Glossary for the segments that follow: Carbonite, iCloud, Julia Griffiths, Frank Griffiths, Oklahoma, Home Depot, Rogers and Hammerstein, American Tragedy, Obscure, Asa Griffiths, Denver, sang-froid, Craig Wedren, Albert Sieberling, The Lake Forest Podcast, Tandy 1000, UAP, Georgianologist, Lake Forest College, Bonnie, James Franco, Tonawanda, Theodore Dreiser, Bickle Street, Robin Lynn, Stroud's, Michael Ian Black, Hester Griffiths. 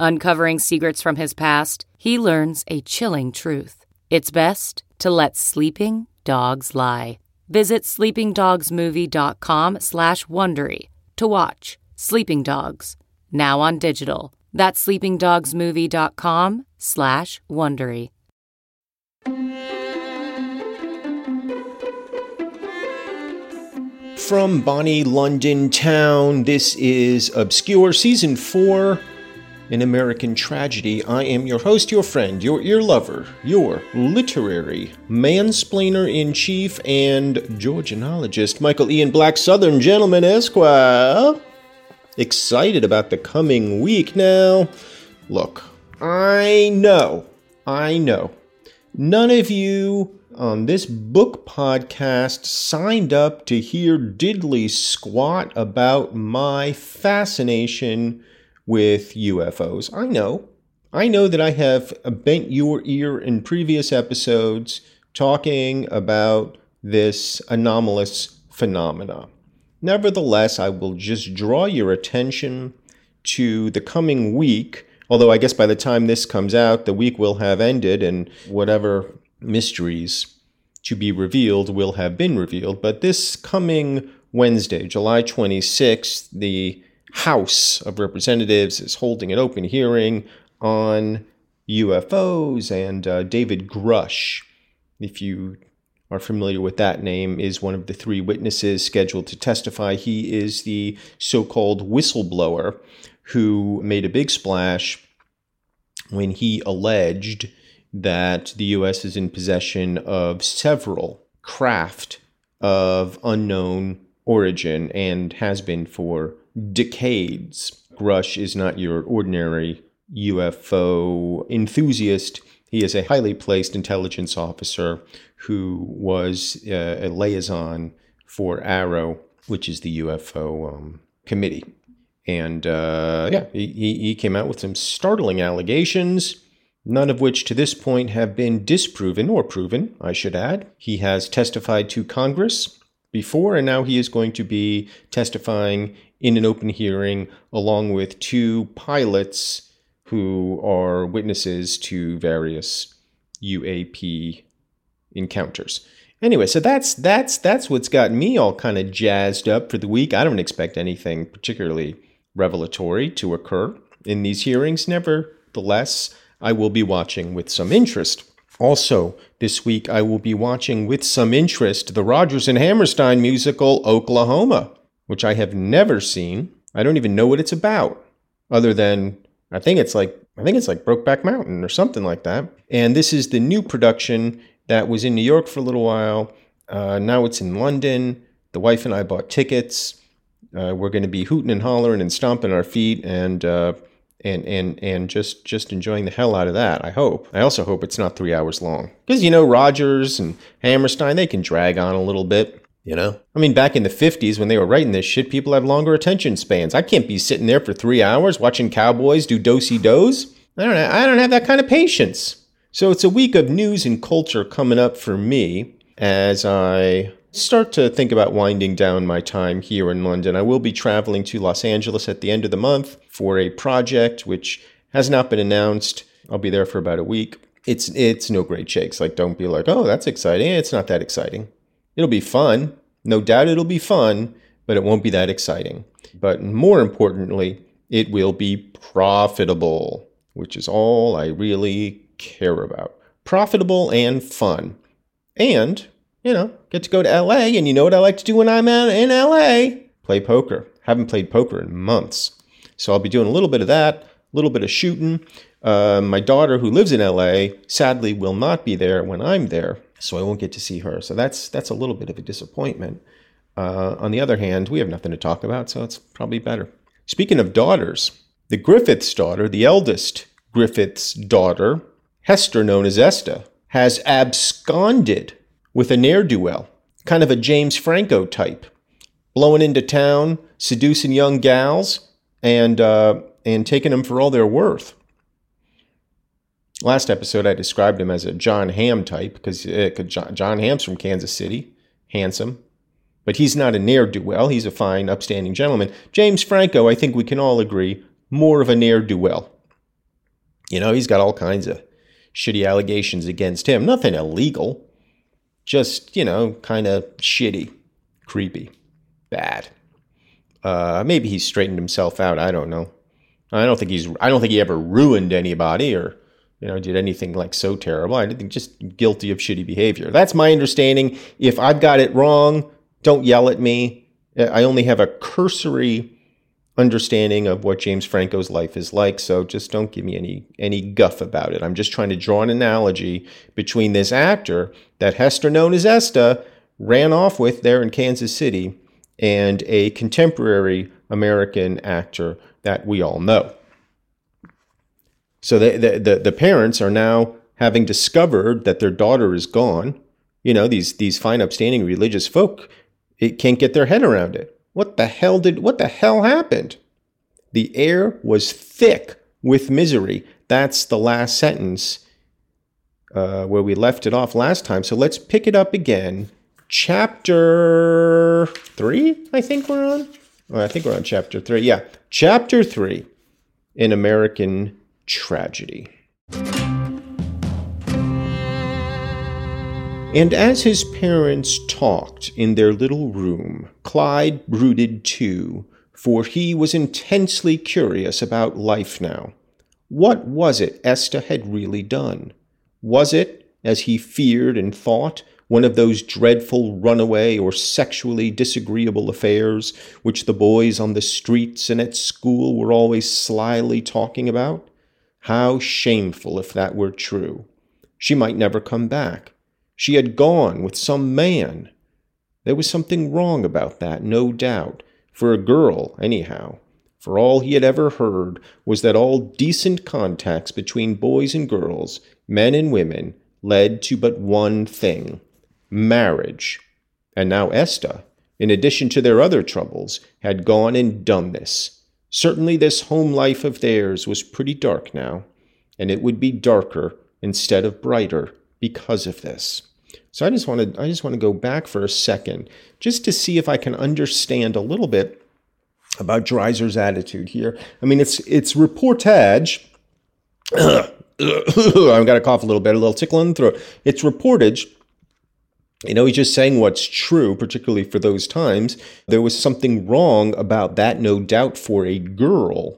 Uncovering secrets from his past, he learns a chilling truth. It's best to let sleeping dogs lie. Visit sleepingdogsmovie.com/Wondery to watch Sleeping Dogs, now on digital. That's sleepingdogsmovie.com/Wondery. From Bonnie, London Town, this is Obscure, Season 4. An American Tragedy. I am your host, your friend, your ear lover, your literary mansplainer-in-chief and Georgianologist, Michael Ian Black, Southern Gentleman Esquire. Excited about the coming week. Now, look, I know, none of you on this book podcast signed up to hear diddly squat about my fascination with UFOs. I know that I have bent your ear in previous episodes talking about this anomalous phenomena. Nevertheless, I will just draw your attention to the coming week, although I guess by the time this comes out, the week will have ended and whatever mysteries to be revealed will have been revealed. But this coming Wednesday, July 26th, the House of Representatives is holding an open hearing on UFOs, and David Grusch, if you are familiar with that name, is one of the three witnesses scheduled to testify. He is the so-called whistleblower who made a big splash when he alleged that the U.S. is in possession of several craft of unknown origin and has been for decades. Grusch is not your ordinary UFO enthusiast. He is a highly placed intelligence officer who was a liaison for Arrow, which is the UFO committee. And he came out with some startling allegations, none of which to this point have been disproven or proven, I should add. He has testified to Congress before, and now he is going to be testifying in an open hearing along with two pilots who are witnesses to various UAP encounters. Anyway, so that's what's got me all kind of jazzed up for the week. I don't expect anything particularly revelatory to occur in these hearings. Nevertheless, I will be watching with some interest. Also, this week I will be watching with some interest the Rogers and Hammerstein musical Oklahoma, which I have never seen. I don't even know what it's about, other than I think it's like Brokeback Mountain or something like that. And this is the new production that was in New York for a little while. Now it's in London. The wife and I bought tickets. We're going to be hooting and hollering and stomping our feet and just enjoying the hell out of that, I hope. I also hope it's not 3 hours long. Because, you know, Rogers and Hammerstein, they can drag on a little bit. You know, I mean, back in the 50s when they were writing this shit, people had longer attention spans. I can't be sitting there for 3 hours watching cowboys do do-si-dos. I don't have that kind of patience. So it's a week of news and culture coming up for me as I start to think about winding down my time here in London. I will be traveling to Los Angeles at the end of the month for a project which has not been announced. I'll be there for about a week. It's no great shakes. Like, don't be like, oh, that's exciting. It's not that exciting. It'll be fun. No doubt it'll be fun, but it won't be that exciting. But more importantly, it will be profitable, which is all I really care about. Profitable and fun. And, you know, get to go to LA, and you know what I like to do when I'm out in LA? Play poker. Haven't played poker in months. So I'll be doing a little bit of that, a little bit of shooting. My daughter, who lives in LA, sadly will not be there when I'm there, so I won't get to see her. So that's a little bit of a disappointment. On the other hand, we have nothing to talk about, so it's probably better. Speaking of daughters, the Griffiths' daughter, the eldest Griffiths' daughter, Hester, known as Esta, has absconded with a ne'er-do-well, kind of a James Franco type, blowing into town, seducing young gals, and taking them for all they're worth. Last episode, I described him as a John Hamm type, because John Hamm's from Kansas City, handsome, but he's not a ne'er-do-well. He's a fine, upstanding gentleman. James Franco, I think we can all agree, more of a ne'er-do-well. You know, he's got all kinds of shitty allegations against him. Nothing illegal, just, you know, kind of shitty, creepy, bad. Maybe he's straightened himself out. I don't know. I don't think he ever ruined anybody or, you know, did anything like so terrible. I think just guilty of shitty behavior. That's my understanding. If I've got it wrong, don't yell at me. I only have a cursory understanding of what James Franco's life is like, so just don't give me any guff about it. I'm just trying to draw an analogy between this actor that Hester, known as Esta, ran off with there in Kansas City and a contemporary American actor that we all know. So the parents are now, having discovered that their daughter is gone, you know, these fine, upstanding religious folk, it can't get their head around it. What the hell happened? The air was thick with misery. That's the last sentence where we left it off last time. So let's pick it up again. Chapter 3, I think we're on. Oh, I think we're on chapter 3. Yeah, chapter 3 in American Tragedy. And as his parents talked in their little room, Clyde brooded too, for he was intensely curious about life now. What was it Esta had really done? Was it, as he feared and thought, one of those dreadful runaway or sexually disagreeable affairs which the boys on the streets and at school were always slyly talking about? How shameful if that were true. She might never come back. She had gone with some man. There was something wrong about that, no doubt, for a girl, anyhow. For all he had ever heard was that all decent contacts between boys and girls, men and women, led to but one thing: marriage. And now Esta, in addition to their other troubles, had gone and done this. Certainly this home life of theirs was pretty dark now, and it would be darker instead of brighter because of this. So I just want to go back for a second just to see if I can understand a little bit about Dreiser's attitude here. I mean, it's reportage. I've got to cough a little bit, a little tickle in the throat. It's reportage. You know, he's just saying what's true, particularly for those times. There was something wrong about that, no doubt, for a girl,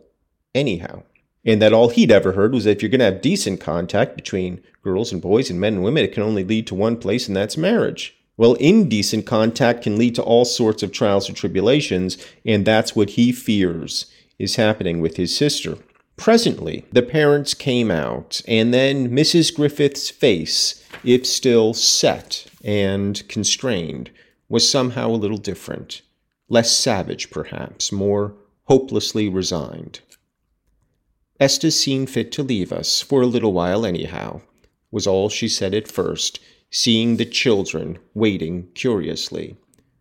anyhow. And that all he'd ever heard was that if you're going to have decent contact between girls and boys and men and women, it can only lead to one place, and that's marriage. Well, indecent contact can lead to all sorts of trials and tribulations, and that's what he fears is happening with his sister. Presently, the parents came out, and then Mrs. Griffith's face, if still set and constrained, was somehow a little different, less savage perhaps, more hopelessly resigned. Esta seemed fit to leave us, for a little while anyhow, was all she said at first, seeing the children waiting curiously.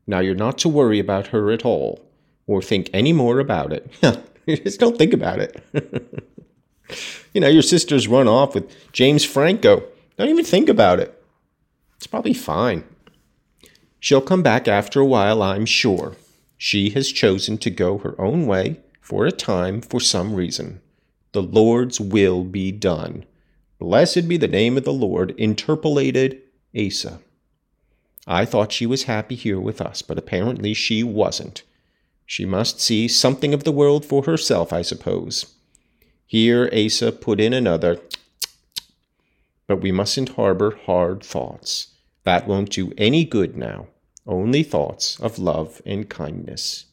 Now you're not to worry about her at all, or think any more about it. Just don't think about it. you know, your sister's run off with James Franco. Don't even think about it. It's probably fine. She'll come back after a while, I'm sure. She has chosen to go her own way for a time for some reason. The Lord's will be done. Blessed be the name of the Lord, interpolated Asa. I thought she was happy here with us, but apparently she wasn't. She must see something of the world for herself, I suppose. Here Asa put in another, but we mustn't harbor hard thoughts. That won't do any good now. Only thoughts of love and kindness.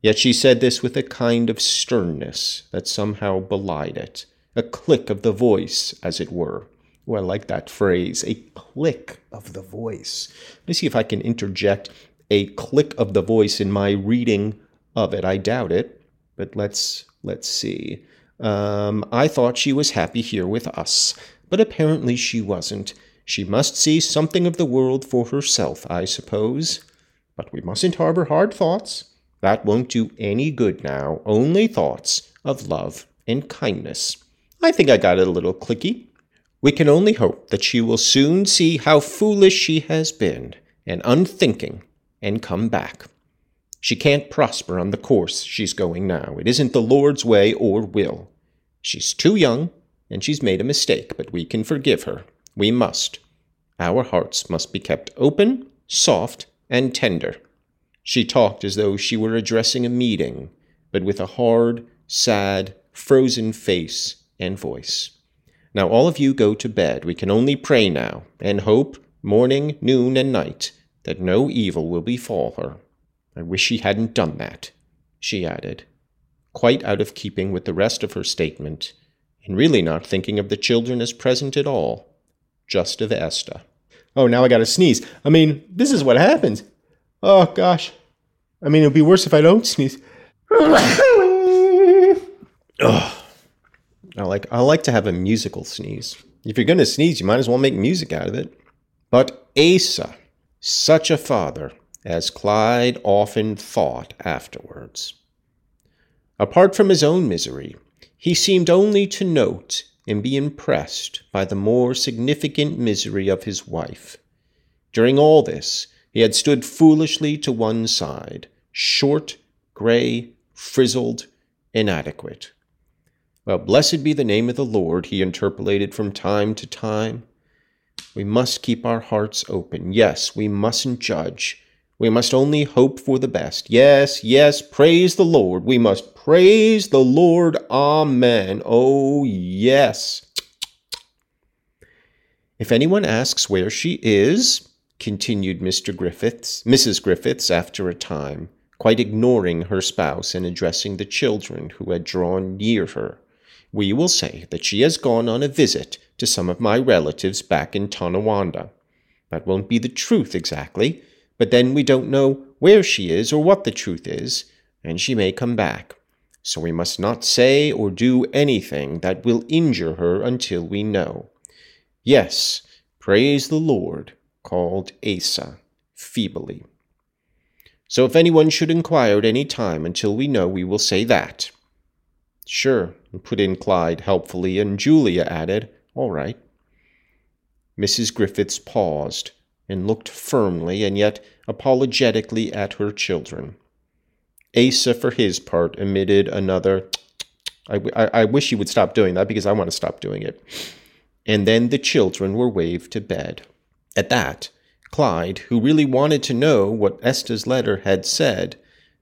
Yet she said this with a kind of sternness that somehow belied it. A click of the voice, as it were. Oh, I like that phrase. A click of the voice. Let me see if I can interject a click of the voice in my reading of it. I doubt it, but let's see. I thought she was happy here with us, but apparently she wasn't. She must see something of the world for herself, I suppose. But we mustn't harbor hard thoughts. That won't do any good now. Only thoughts of love and kindness. I think I got it a little clicky. We can only hope that she will soon see how foolish she has been and unthinking and come back. She can't prosper on the course she's going now. It isn't the Lord's way or will. She's too young, and she's made a mistake, but we can forgive her. We must. Our hearts must be kept open, soft, and tender. She talked as though she were addressing a meeting, but with a hard, sad, frozen face and voice. Now all of you go to bed. We can only pray now, and hope, morning, noon, and night, that no evil will befall her. I wish she hadn't done that, she added, quite out of keeping with the rest of her statement, and really not thinking of the children as present at all, just of Esta. Oh, now I gotta sneeze. I mean, this is what happens. Oh, gosh. I mean, it would be worse if I don't sneeze. Ugh. I like to have a musical sneeze. If you're going to sneeze, you might as well make music out of it. But Asa, such a father, as Clyde often thought afterwards. Apart from his own misery, he seemed only to note and be impressed by the more significant misery of his wife. During all this, he had stood foolishly to one side, short, gray, frizzled, inadequate. Well, blessed be the name of the Lord, he interpolated from time to time. We must keep our hearts open. Yes, we mustn't judge. We must only hope for the best. Yes, yes, praise the Lord. We must praise the Lord. Amen. Oh, yes. If anyone asks where she is, continued Mrs. Griffiths, after a time, quite ignoring her spouse and addressing the children who had drawn near her, we will say that she has gone on a visit to some of my relatives back in Tonawanda. That won't be the truth exactly, but then we don't know where she is or what the truth is, and she may come back. So we must not say or do anything that will injure her until we know. Yes, praise the Lord, called Asa, feebly. So if anyone should inquire at any time until we know, we will say that. Sure, put in Clyde helpfully, and Julia added, all right. Mrs. Griffiths paused and looked firmly and yet apologetically at her children. Asa, for his part, emitted another, I wish he would stop doing that because I want to stop doing it. And then the children were waved to bed. At that, Clyde, who really wanted to know what Esta's letter had said,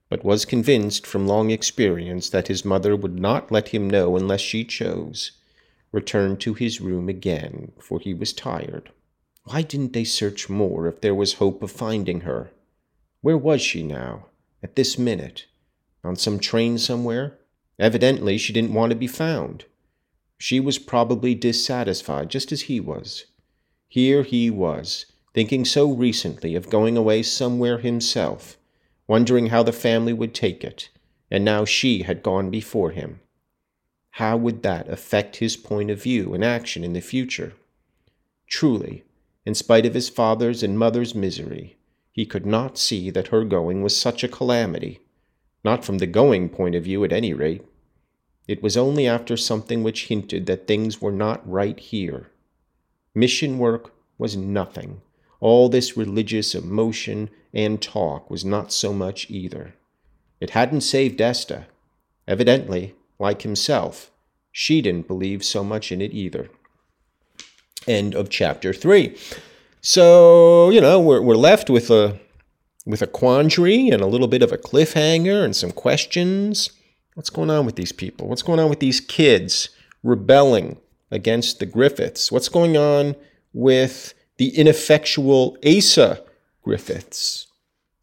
but was convinced from long experience that his mother would not let him know unless she chose, returned to his room again, for he was tired. Why didn't they search more if there was hope of finding her? Where was she now, at this minute? On some train somewhere? Evidently she didn't want to be found. She was probably dissatisfied, just as he was. Here he was, thinking so recently of going away somewhere himself, wondering how the family would take it, and now she had gone before him. How would that affect his point of view and action in the future? Truly, in spite of his father's and mother's misery, he could not see that her going was such a calamity, not from the going point of view at any rate. It was only after something which hinted that things were not right here. Mission work was nothing. All this religious emotion and talk was not so much either. It hadn't saved Esta. Evidently, like himself, she didn't believe so much in it either. End of chapter 3. So, you know, we're left with a quandary and a little bit of a cliffhanger and some questions. What's going on with these people? What's going on with these kids rebelling against the Griffiths? What's going on with the ineffectual Asa Griffiths?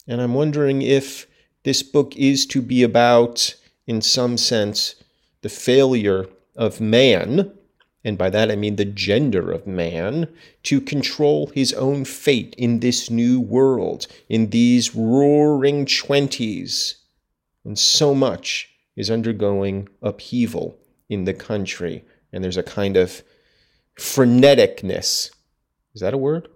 And I'm wondering if this book is to be about, in some sense, the failure of man, and by that I mean the gender of man, to control his own fate in this new world, in these roaring 20s, when so much is undergoing upheaval in the country. And there's a kind of freneticness. Is that a word?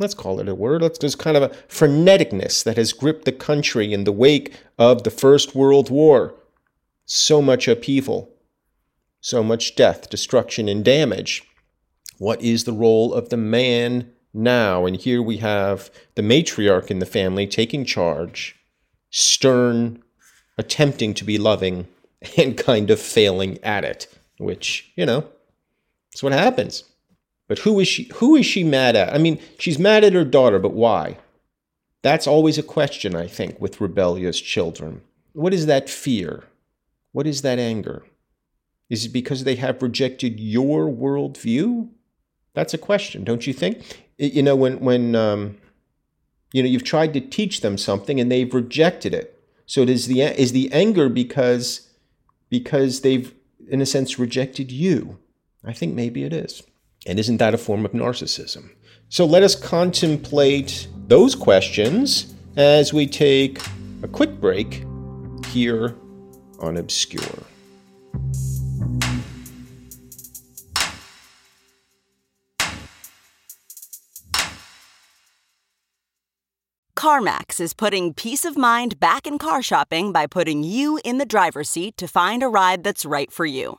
Let's call it a word. There's kind of a freneticness that has gripped the country in the wake of the First World War. So much upheaval. So much death, destruction, and damage. What is the role of the man now? And here we have the matriarch in the family taking charge, stern, attempting to be loving, and kind of failing at it, which, you know, that's what happens. But who is she mad at? I mean, she's mad at her daughter, but why? That's always a question, I think, with rebellious children. What is that fear? What is that anger? Is it because they have rejected your worldview? That's a question, don't you think? You know, when you've tried to teach them something and they've rejected it. So it is the anger because they've, in a sense, rejected you. I think maybe it is. And isn't that a form of narcissism? So let us contemplate those questions as we take a quick break here on Obscure. CarMax is putting peace of mind back in car shopping by putting you in the driver's seat to find a ride that's right for you.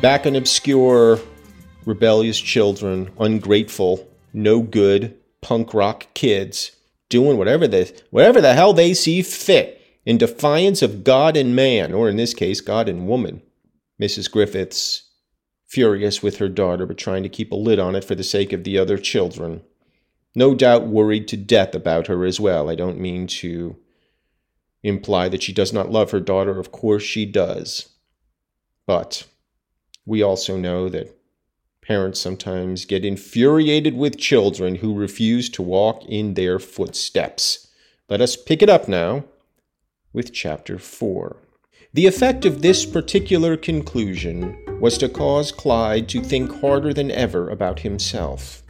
Back on Obscure, rebellious children, ungrateful, no good, punk rock kids, doing whatever the hell they see fit, in defiance of God and man, or in this case, God and woman. Mrs. Griffiths, furious with her daughter, but trying to keep a lid on it for the sake of the other children. No doubt worried to death about her as well. I don't mean to imply that she does not love her daughter. Of course she does. But we also know that parents sometimes get infuriated with children who refuse to walk in their footsteps. Let us pick it up now with Chapter 4. The effect of this particular conclusion was to cause Clyde to think harder than ever about himself.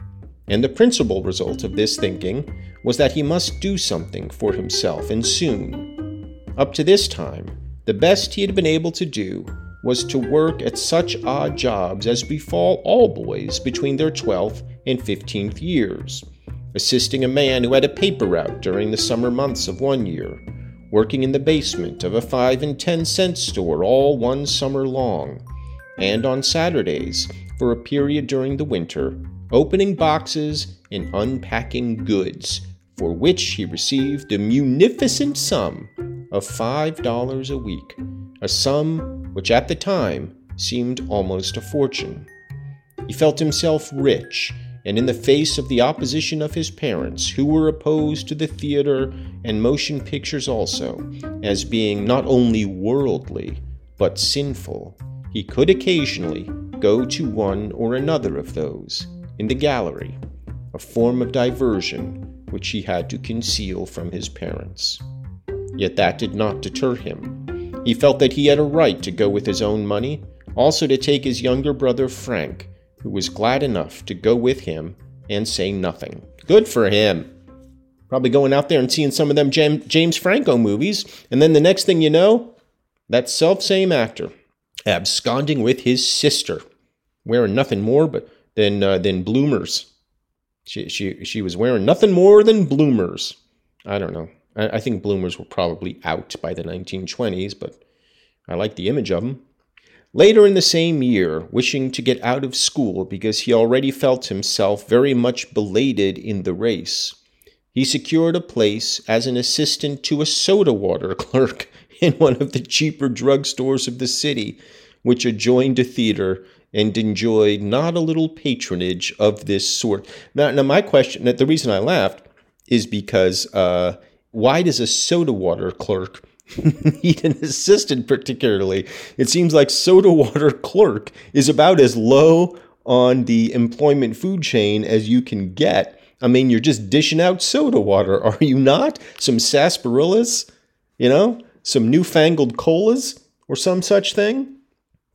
And the principal result of this thinking was that he must do something for himself, and soon. Up to this time, the best he had been able to do was to work at such odd jobs as befall all boys between their 12th and 15th years, assisting a man who had a paper route during the summer months of one year, working in the basement of a 5 and 10 cent store all one summer long, and on Saturdays, for a period during the winter, opening boxes and unpacking goods, for which he received a munificent sum of $5 a week, a sum which at the time seemed almost a fortune. He felt himself rich, and in the face of the opposition of his parents, who were opposed to the theater and motion pictures also, as being not only worldly, but sinful, he could occasionally go to one or another of those, in the gallery, a form of diversion which he had to conceal from his parents. Yet that did not deter him. He felt that he had a right to go with his own money, also to take his younger brother Frank, who was glad enough to go with him and say nothing. Good for him. Probably going out there and seeing some of them James Franco movies, and then the next thing you know, that self-same actor absconding with his sister, wearing nothing more than bloomers. She was wearing nothing more than bloomers. I don't know. I think bloomers were probably out by the 1920s, but I like the image of them. Later in the same year, wishing to get out of school because he already felt himself very much belated in the race, he secured a place as an assistant to a soda water clerk in one of the cheaper drugstores of the city, which adjoined a theater and enjoyed not a little patronage of this sort. Now my question, the reason I laughed is because why does a soda water clerk need an assistant particularly? It seems like soda water clerk is about as low on the employment food chain as you can get. I mean, you're just dishing out soda water, are you not? Some sarsaparillas, some newfangled colas or some such thing?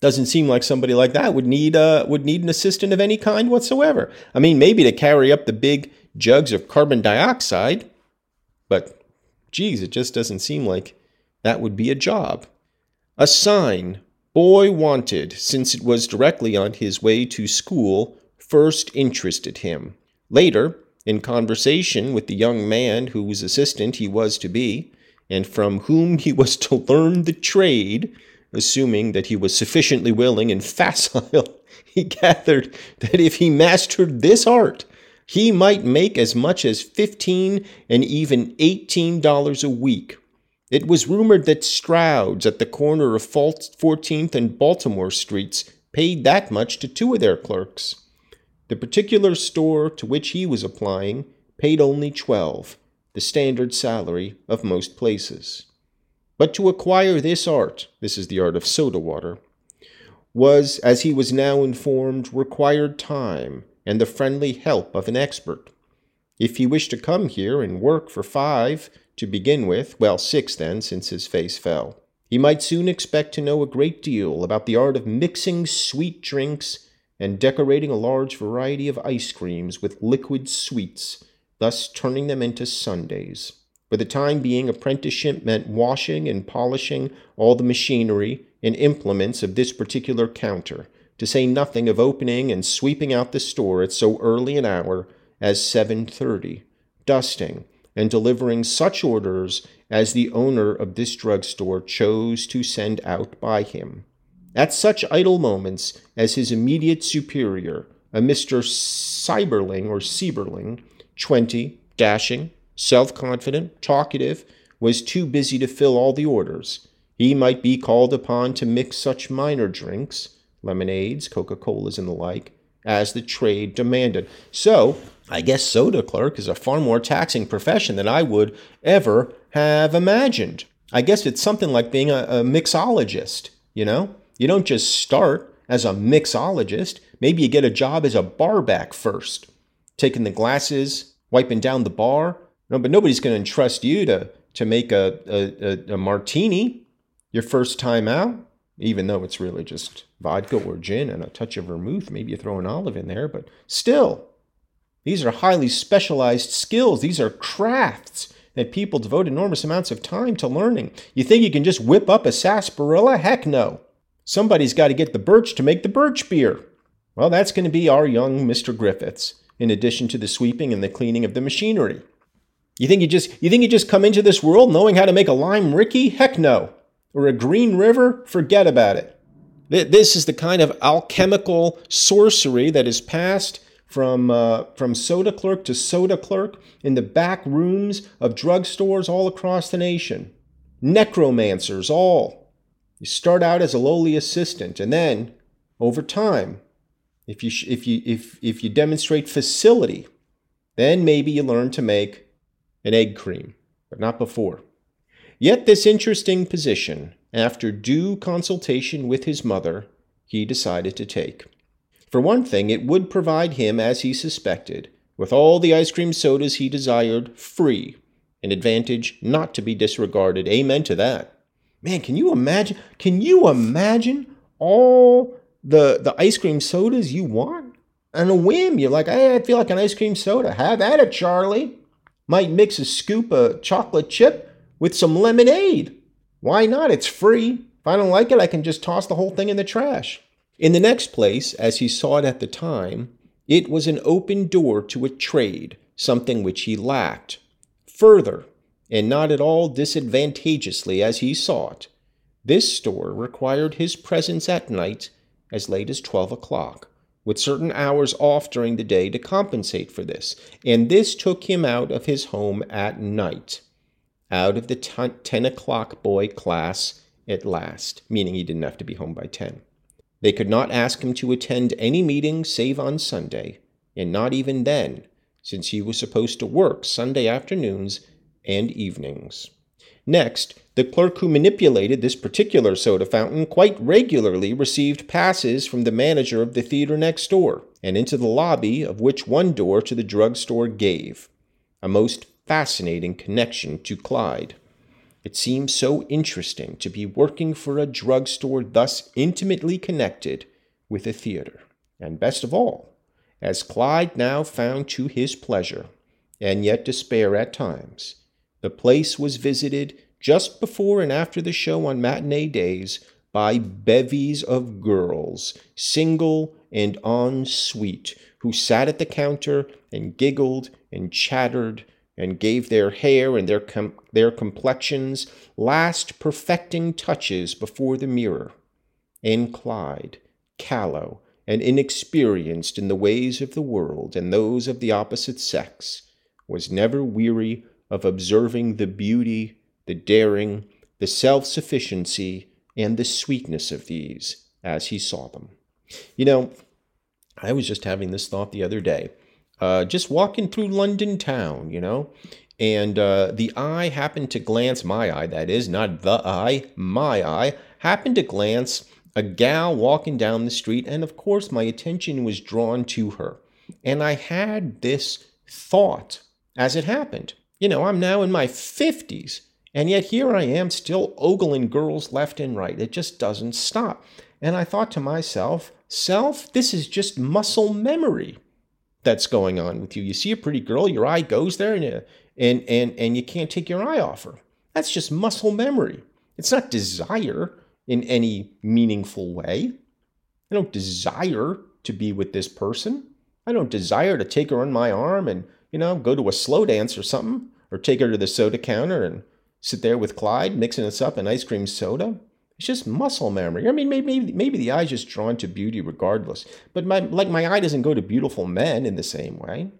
Doesn't seem like somebody like that would need an assistant of any kind whatsoever. I mean, maybe to carry up the big jugs of carbon dioxide, but geez, it just doesn't seem like that would be a job. A sign, "Boy Wanted," since it was directly on his way to school, first interested him. Later, in conversation with the young man whose assistant he was to be, and from whom he was to learn the trade, assuming that he was sufficiently willing and facile, he gathered that if he mastered this art, he might make as much as $15 and even $18 a week. It was rumored that Stroud's at the corner of 14th and Baltimore Streets paid that much to two of their clerks. The particular store to which he was applying paid only $12, the standard salary of most places. But to acquire this art, this is the art of soda water, was, as he was now informed, required time and the friendly help of an expert. If he wished to come here and work for $5 to begin with, $6 then, since his face fell, he might soon expect to know a great deal about the art of mixing sweet drinks and decorating a large variety of ice creams with liquid sweets, thus turning them into sundaes. For the time being, apprenticeship meant washing and polishing all the machinery and implements of this particular counter, to say nothing of opening and sweeping out the store at so early an hour as 7:30, dusting, and delivering such orders as the owner of this drugstore chose to send out by him. At such idle moments as his immediate superior, a Mr. Sieberling, 20, dashing, self-confident, talkative, was too busy to fill all the orders, he might be called upon to mix such minor drinks, lemonades, Coca-Colas, and the like, as the trade demanded. So, I guess soda clerk is a far more taxing profession than I would ever have imagined. I guess it's something like being a mixologist, You don't just start as a mixologist. Maybe you get a job as a barback first, taking the glasses, wiping down the bar. No, but nobody's going to entrust you to make a martini your first time out, even though it's really just vodka or gin and a touch of vermouth. Maybe you throw an olive in there, but still. These are highly specialized skills. These are crafts that people devote enormous amounts of time to learning. You think you can just whip up a sarsaparilla? Heck no. Somebody's got to get the birch to make the birch beer. Well, that's going to be our young Mr. Griffiths, in addition to the sweeping and the cleaning of the machinery. You think you just come into this world knowing how to make a lime Ricky? Heck no. Or a green river? Forget about it. This is the kind of alchemical sorcery that is passed from soda clerk to soda clerk in the back rooms of drugstores all across the nation. Necromancers, all. You start out as a lowly assistant, and then, over time, if you demonstrate facility, then maybe you learn to make an egg cream, but not before. Yet this interesting position, after due consultation with his mother, he decided to take. For one thing, it would provide him, as he suspected, with all the ice cream sodas he desired free, an advantage not to be disregarded. Amen to that. Man, can you imagine all the ice cream sodas you want? On a whim, you're like, hey, I feel like an ice cream soda. Have at it, Charlie. Might mix a scoop of chocolate chip with some lemonade. Why not? It's free. If I don't like it, I can just toss the whole thing in the trash. In the next place, as he saw it at the time, it was an open door to a trade, something which he lacked. Further, and not at all disadvantageously as he saw it, this store required his presence at night as late as 12 o'clock, with certain hours off during the day to compensate for this, and this took him out of his home at night. Out of the 10 o'clock boy class at last, meaning he didn't have to be home by 10. They could not ask him to attend any meeting save on Sunday, and not even then, since he was supposed to work Sunday afternoons and evenings. Next, the clerk who manipulated this particular soda fountain quite regularly received passes from the manager of the theater next door, and into the lobby of which one door to the drugstore gave. A most fascinating connection to Clyde. It seemed so interesting to be working for a drugstore thus intimately connected with a theater. And best of all, as Clyde now found to his pleasure, and yet despair at times, the place was visited just before and after the show on matinee days by bevies of girls, single and en suite, who sat at the counter and giggled and chattered and gave their hair and their complexions last perfecting touches before the mirror. And Clyde, callow and inexperienced in the ways of the world and those of the opposite sex, was never weary of observing the beauty, the daring, the self-sufficiency, and the sweetness of these as he saw them. You know, I was just having this thought the other day, just walking through London town, you know, and the eye happened to glance, my eye that is, not the eye, my eye, happened to glance a gal walking down the street, and of course my attention was drawn to her. And I had this thought as it happened. You know, I'm now in my 50s, and yet here I am still ogling girls left and right. It just doesn't stop. And I thought to myself, self, this is just muscle memory that's going on with you. You see a pretty girl, your eye goes there, and you can't take your eye off her. That's just muscle memory. It's not desire in any meaningful way. I don't desire to be with this person. I don't desire to take her on my arm and, you know, go to a slow dance or something, or take her to the soda counter and sit there with Clyde, mixing us up in ice cream soda. It's just muscle memory. I mean, maybe the eye's just drawn to beauty regardless. But my eye doesn't go to beautiful men in the same way.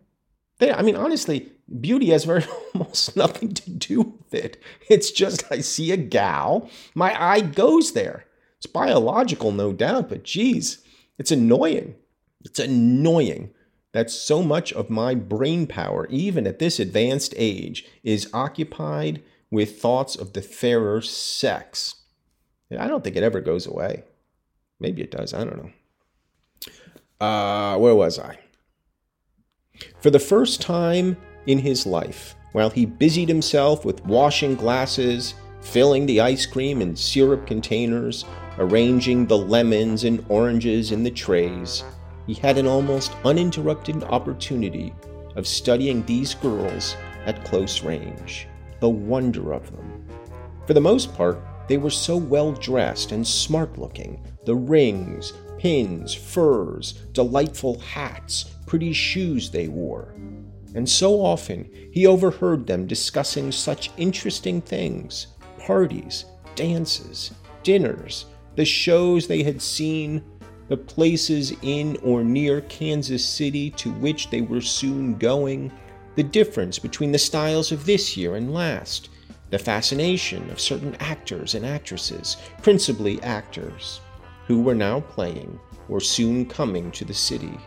Honestly, beauty has almost nothing to do with it. It's just I see a gal, my eye goes there. It's biological, no doubt, but geez, it's annoying. It's annoying. That's so much of my brain power, even at this advanced age, is occupied with thoughts of the fairer sex. I don't think it ever goes away. Maybe it does. I don't know. Where was I? For the first time in his life, while he busied himself with washing glasses, filling the ice cream and syrup containers, arranging the lemons and oranges in the trays, he had an almost uninterrupted opportunity of studying these girls at close range, the wonder of them. For the most part, They were so well-dressed and smart-looking. The rings, pins, furs, delightful hats, pretty shoes they wore. And so often, he overheard them discussing such interesting things. Parties, dances, dinners, the shows they had seen, the places in or near Kansas City to which they were soon going, the difference between the styles of this year and last, the fascination of certain actors and actresses, principally actors, who were now playing or soon coming to the city.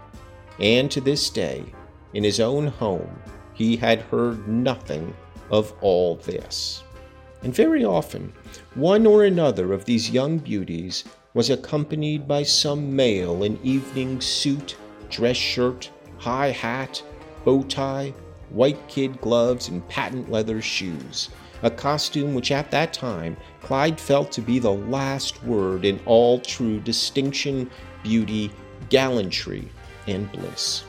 And to this day, in his own home, he had heard nothing of all this. And very often, one or another of these young beauties was accompanied by some male in evening suit, dress shirt, high hat, bow tie, white kid gloves, and patent leather shoes, a costume which at that time Clyde felt to be the last word in all true distinction, beauty, gallantry, and bliss.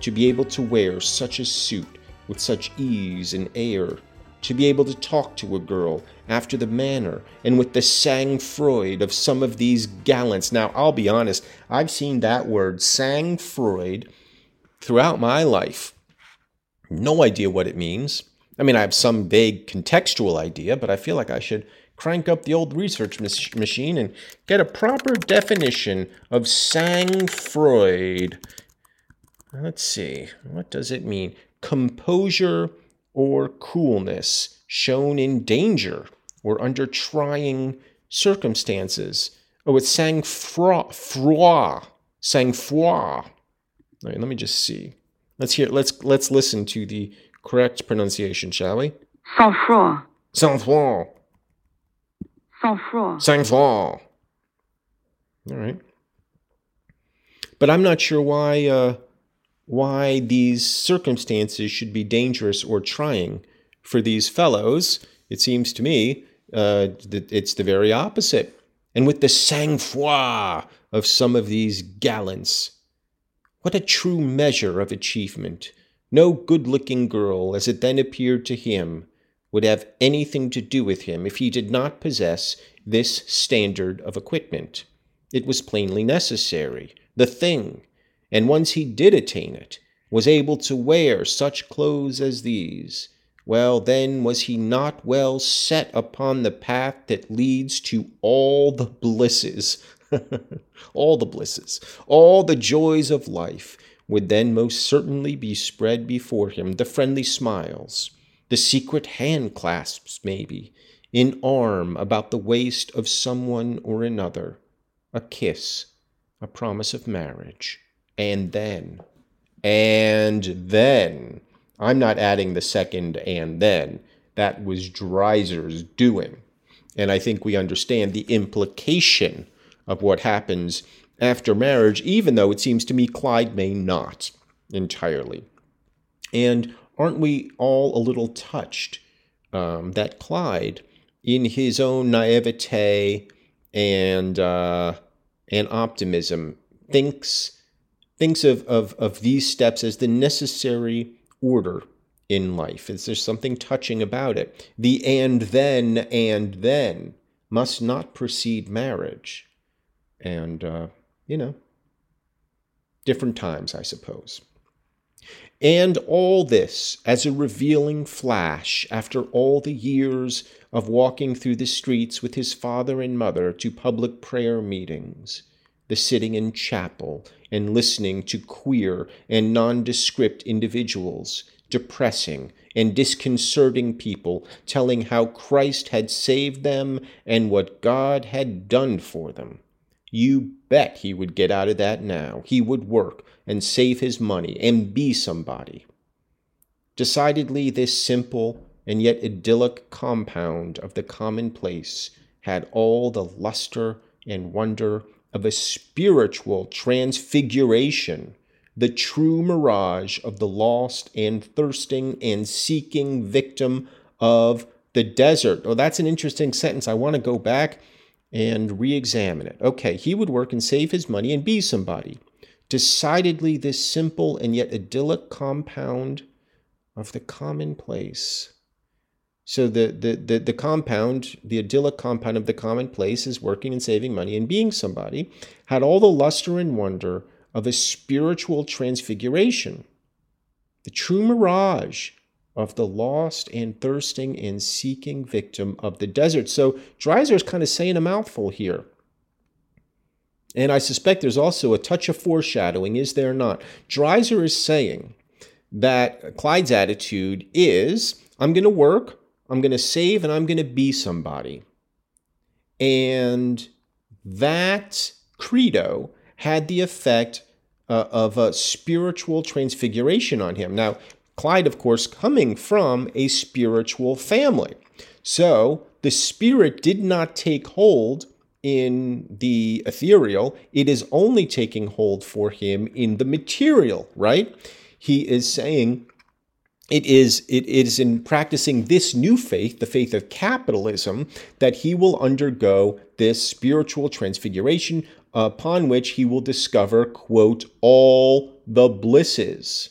To be able to wear such a suit with such ease and air, to be able to talk to a girl after the manner and with the sang-froid of some of these gallants. Now, I'll be honest, I've seen that word sang-froid throughout my life. No idea what it means. I mean, I have some vague contextual idea, but I feel like I should crank up the old research machine and get a proper definition of sang-froid. Let's see, what does it mean? Composure or coolness shown in danger or under trying circumstances. Oh, it's sang-froid. All right, let me just see. Let's listen to the correct pronunciation, shall we? Sang-froid. Sang-froid. Sang-froid. Sang-froid. All right. But I'm not sure why these circumstances should be dangerous or trying for these fellows. It seems to me that it's the very opposite. And with the sang-froid of some of these gallants, what a true measure of achievement. No good-looking girl, as it then appeared to him, would have anything to do with him if he did not possess this standard of equipment. It was plainly necessary, the thing, and once he did attain it, was able to wear such clothes as these, well, then was he not well set upon the path that leads to all the blisses, all the blisses, all the joys of life would then most certainly be spread before him, the friendly smiles, the secret hand clasps maybe, in arm about the waist of someone or another, a kiss, a promise of marriage. And then, I'm not adding the second and then. That was Dreiser's doing. And I think we understand the implication of what happens after marriage, even though it seems to me Clyde may not entirely. And aren't we all a little touched that Clyde, in his own naivete and optimism, thinks of these steps as the necessary order in life. Is there something touching about it? The and then must not precede marriage. And, different times, I suppose. And all this as a revealing flash after all the years of walking through the streets with his father and mother to public prayer meetings, the sitting in chapel and listening to queer and nondescript individuals, depressing and disconcerting people, telling how Christ had saved them and what God had done for them. You bet he would get out of that now. He would work and save his money and be somebody. Decidedly, this simple and yet idyllic compound of the commonplace had all the luster and wonder of a spiritual transfiguration, the true mirage of the lost and thirsting and seeking victim of the desert. Oh, that's an interesting sentence. I want to go back and re-examine it. Okay, he would work and save his money and be somebody. Decidedly, this simple and yet idyllic compound of the commonplace So the compound, the idyllic compound of the commonplace is working and saving money and being somebody, had all the luster and wonder of a spiritual transfiguration, the true mirage of the lost and thirsting and seeking victim of the desert. So Dreiser is kind of saying a mouthful here. And I suspect there's also a touch of foreshadowing, is there not? Dreiser is saying that Clyde's attitude is, I'm going to work, I'm going to save, and I'm going to be somebody. And that credo had the effect of a spiritual transfiguration on him. Now, Clyde, of course, coming from a spiritual family. So the spirit did not take hold in the ethereal. It is only taking hold for him in the material, right? He is saying it is in practicing this new faith, the faith of capitalism, that he will undergo this spiritual transfiguration upon which he will discover, quote, all the blisses.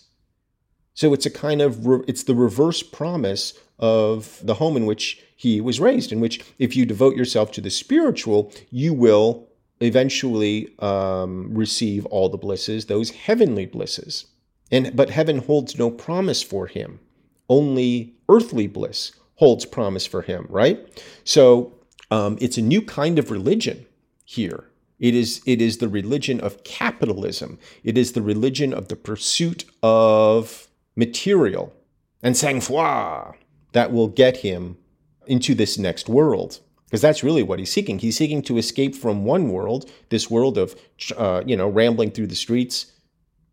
So it's a kind of, it's the reverse promise of the home in which he was raised, in which if you devote yourself to the spiritual, you will eventually receive all the blisses, those heavenly blisses. But heaven holds no promise for him. Only earthly bliss holds promise for him, right? So it's a new kind of religion here. It is the religion of capitalism. It is the religion of the pursuit of material and sang-froid that will get him into this next world, because that's really what he's seeking. He's seeking to escape from one world, this world of rambling through the streets,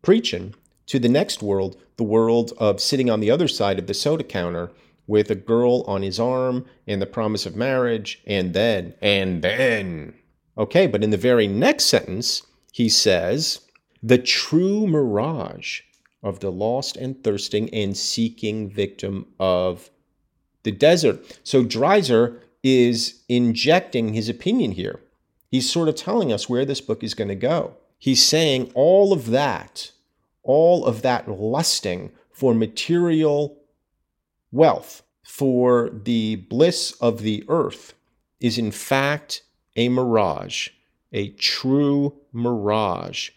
preaching, to the next world, the world of sitting on the other side of the soda counter with a girl on his arm and the promise of marriage, and then. Okay, but in the very next sentence, he says, the true mirage of the lost and thirsting and seeking victim of the desert. So Dreiser is injecting his opinion here. He's sort of telling us where this book is going to go. He's saying all of that lusting for material wealth, for the bliss of the earth, is in fact a mirage, a true mirage.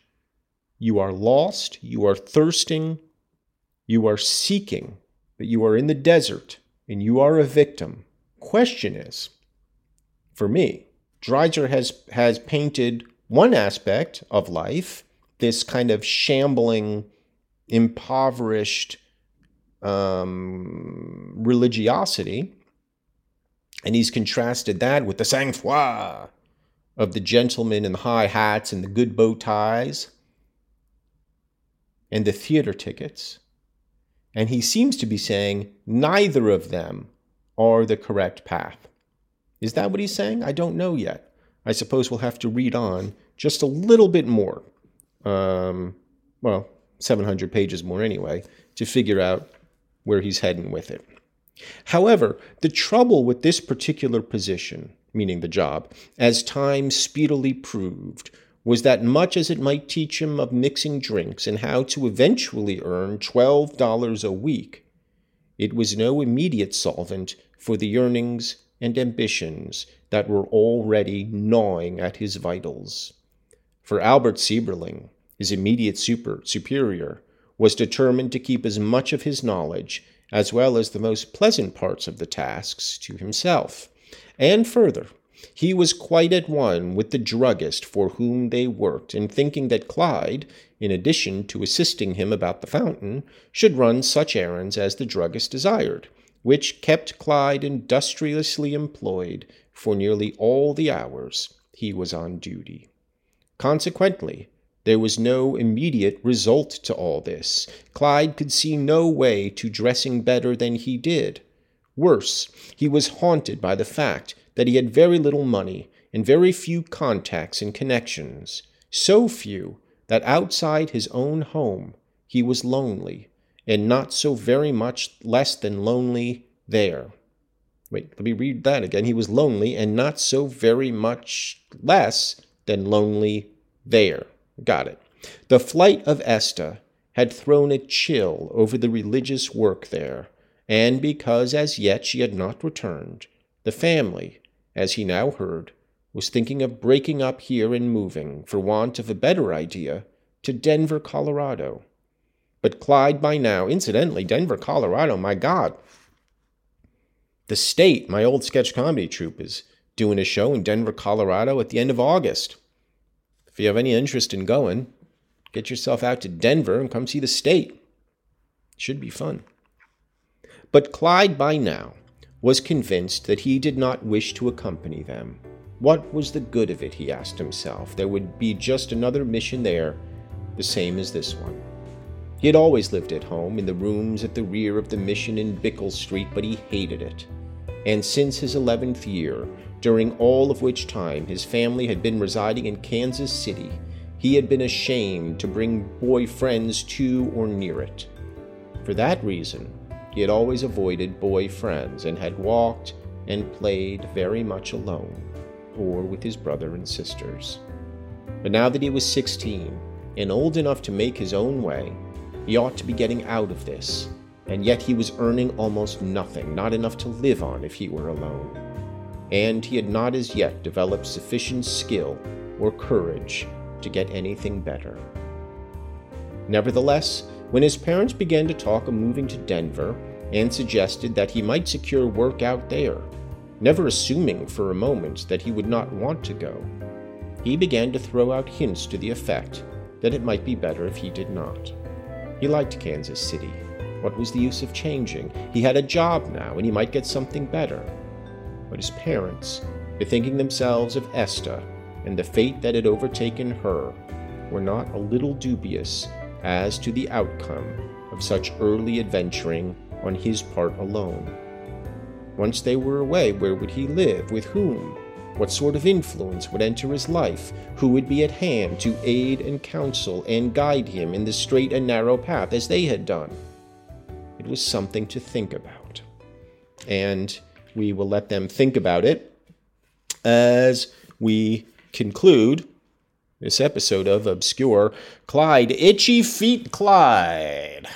You are lost, you are thirsting, you are seeking, but you are in the desert and you are a victim. Question is, for me, Dreiser has painted one aspect of life, this kind of shambling, impoverished religiosity, and he's contrasted that with the sang-froid of the gentlemen in the high hats and the good bow ties and the theater tickets. And he seems to be saying neither of them are the correct path. Is that what he's saying? I don't know yet. I suppose we'll have to read on just a little bit more, 700 pages more anyway, to figure out where he's heading with it. However, the trouble with this particular position, meaning the job, as time speedily proved, was that much as it might teach him of mixing drinks and how to eventually earn $12 a week, it was no immediate solvent for the yearnings and ambitions that were already gnawing at his vitals. For Albert Sieberling, his immediate superior, was determined to keep as much of his knowledge as well as the most pleasant parts of the tasks to himself. And further, he was quite at one with the druggist for whom they worked, in thinking that Clyde, in addition to assisting him about the fountain, should run such errands as the druggist desired, which kept Clyde industriously employed for nearly all the hours he was on duty. Consequently, there was no immediate result to all this. Clyde could see no way to dressing better than he did. Worse, he was haunted by the fact that he had very little money and very few contacts and connections, so few that outside his own home he was lonely, and not so very much less than lonely there. Wait, let me read that again. He was lonely and not so very much less than lonely there. Got it. The flight of Esta had thrown a chill over the religious work there, and because as yet she had not returned, the family, as he now heard, was thinking of breaking up here and moving, for want of a better idea, to Denver, Colorado. But Clyde by now, incidentally, Denver, Colorado, my God. The State, my old sketch comedy troupe, is doing a show in Denver, Colorado at the end of August. If you have any interest in going, get yourself out to Denver and come see the State. It should be fun. But Clyde by now was convinced that he did not wish to accompany them. What was the good of it, he asked himself. There would be just another mission there, the same as this one. He had always lived at home, in the rooms at the rear of the mission in Bickle Street, but he hated it. And since his 11th year, during all of which time his family had been residing in Kansas City, he had been ashamed to bring boyfriends to or near it. For that reason, he had always avoided boyfriends and had walked and played very much alone, or with his brother and sisters. But now that he was 16 and old enough to make his own way, he ought to be getting out of this, and yet he was earning almost nothing, not enough to live on if he were alone. And he had not as yet developed sufficient skill or courage to get anything better. Nevertheless, when his parents began to talk of moving to Denver and suggested that he might secure work out there, never assuming for a moment that he would not want to go, he began to throw out hints to the effect that it might be better if he did not. He liked Kansas City. What was the use of changing? He had a job now, and he might get something better. But his parents, bethinking themselves of Esta and the fate that had overtaken her, were not a little dubious as to the outcome of such early adventuring on his part alone. Once they were away, where would he live? With whom? What sort of influence would enter his life? Who would be at hand to aid and counsel and guide him in the straight and narrow path as they had done? It was something to think about. And we will let them think about it as we conclude this episode of Obscure. Clyde, Itchy Feet Clyde,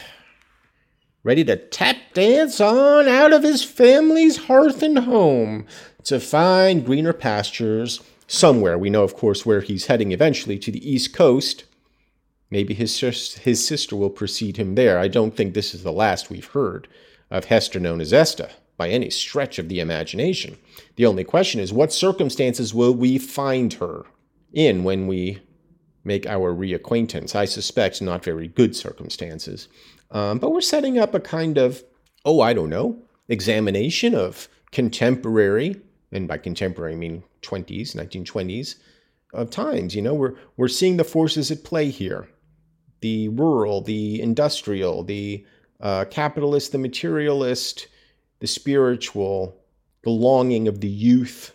ready to tap dance on out of his family's hearth and home to find greener pastures somewhere. We know, of course, where he's heading eventually, to the East Coast. Maybe his sister will precede him there. I don't think this is the last we've heard of Hester, known as Esta, by any stretch of the imagination. The only question is, what circumstances will we find her in when we make our reacquaintance? I suspect not very good circumstances. But we're setting up a kind of, examination of contemporary, and by contemporary I mean 1920s, of times. You know, we're seeing the forces at play here. The rural, the industrial, the capitalist, the materialist, the spiritual, the longing of the youth,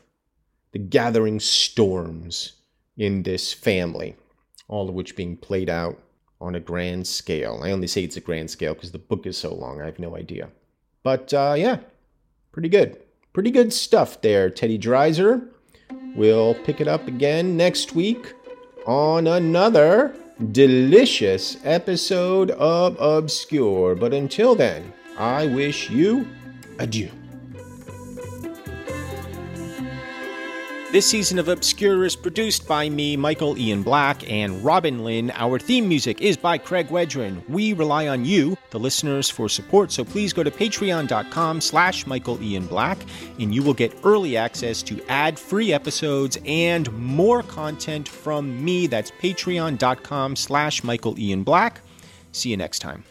the gathering storms in this family, all of which being played out on a grand scale. I only say it's a grand scale because the book is so long, I have no idea. But yeah, pretty good. Pretty good stuff there, Teddy Dreiser. We'll pick it up again next week on another delicious episode of Obscure. But until then, I wish you adieu. This season of Obscure is produced by me, Michael Ian Black, and Robin Lynn. Our theme music is by Craig Wedren. We rely on you, the listeners, for support, so please go to patreon.com/Michael Ian Black, and you will get early access to ad-free episodes and more content from me. That's patreon.com/Michael Ian Black. See you next time.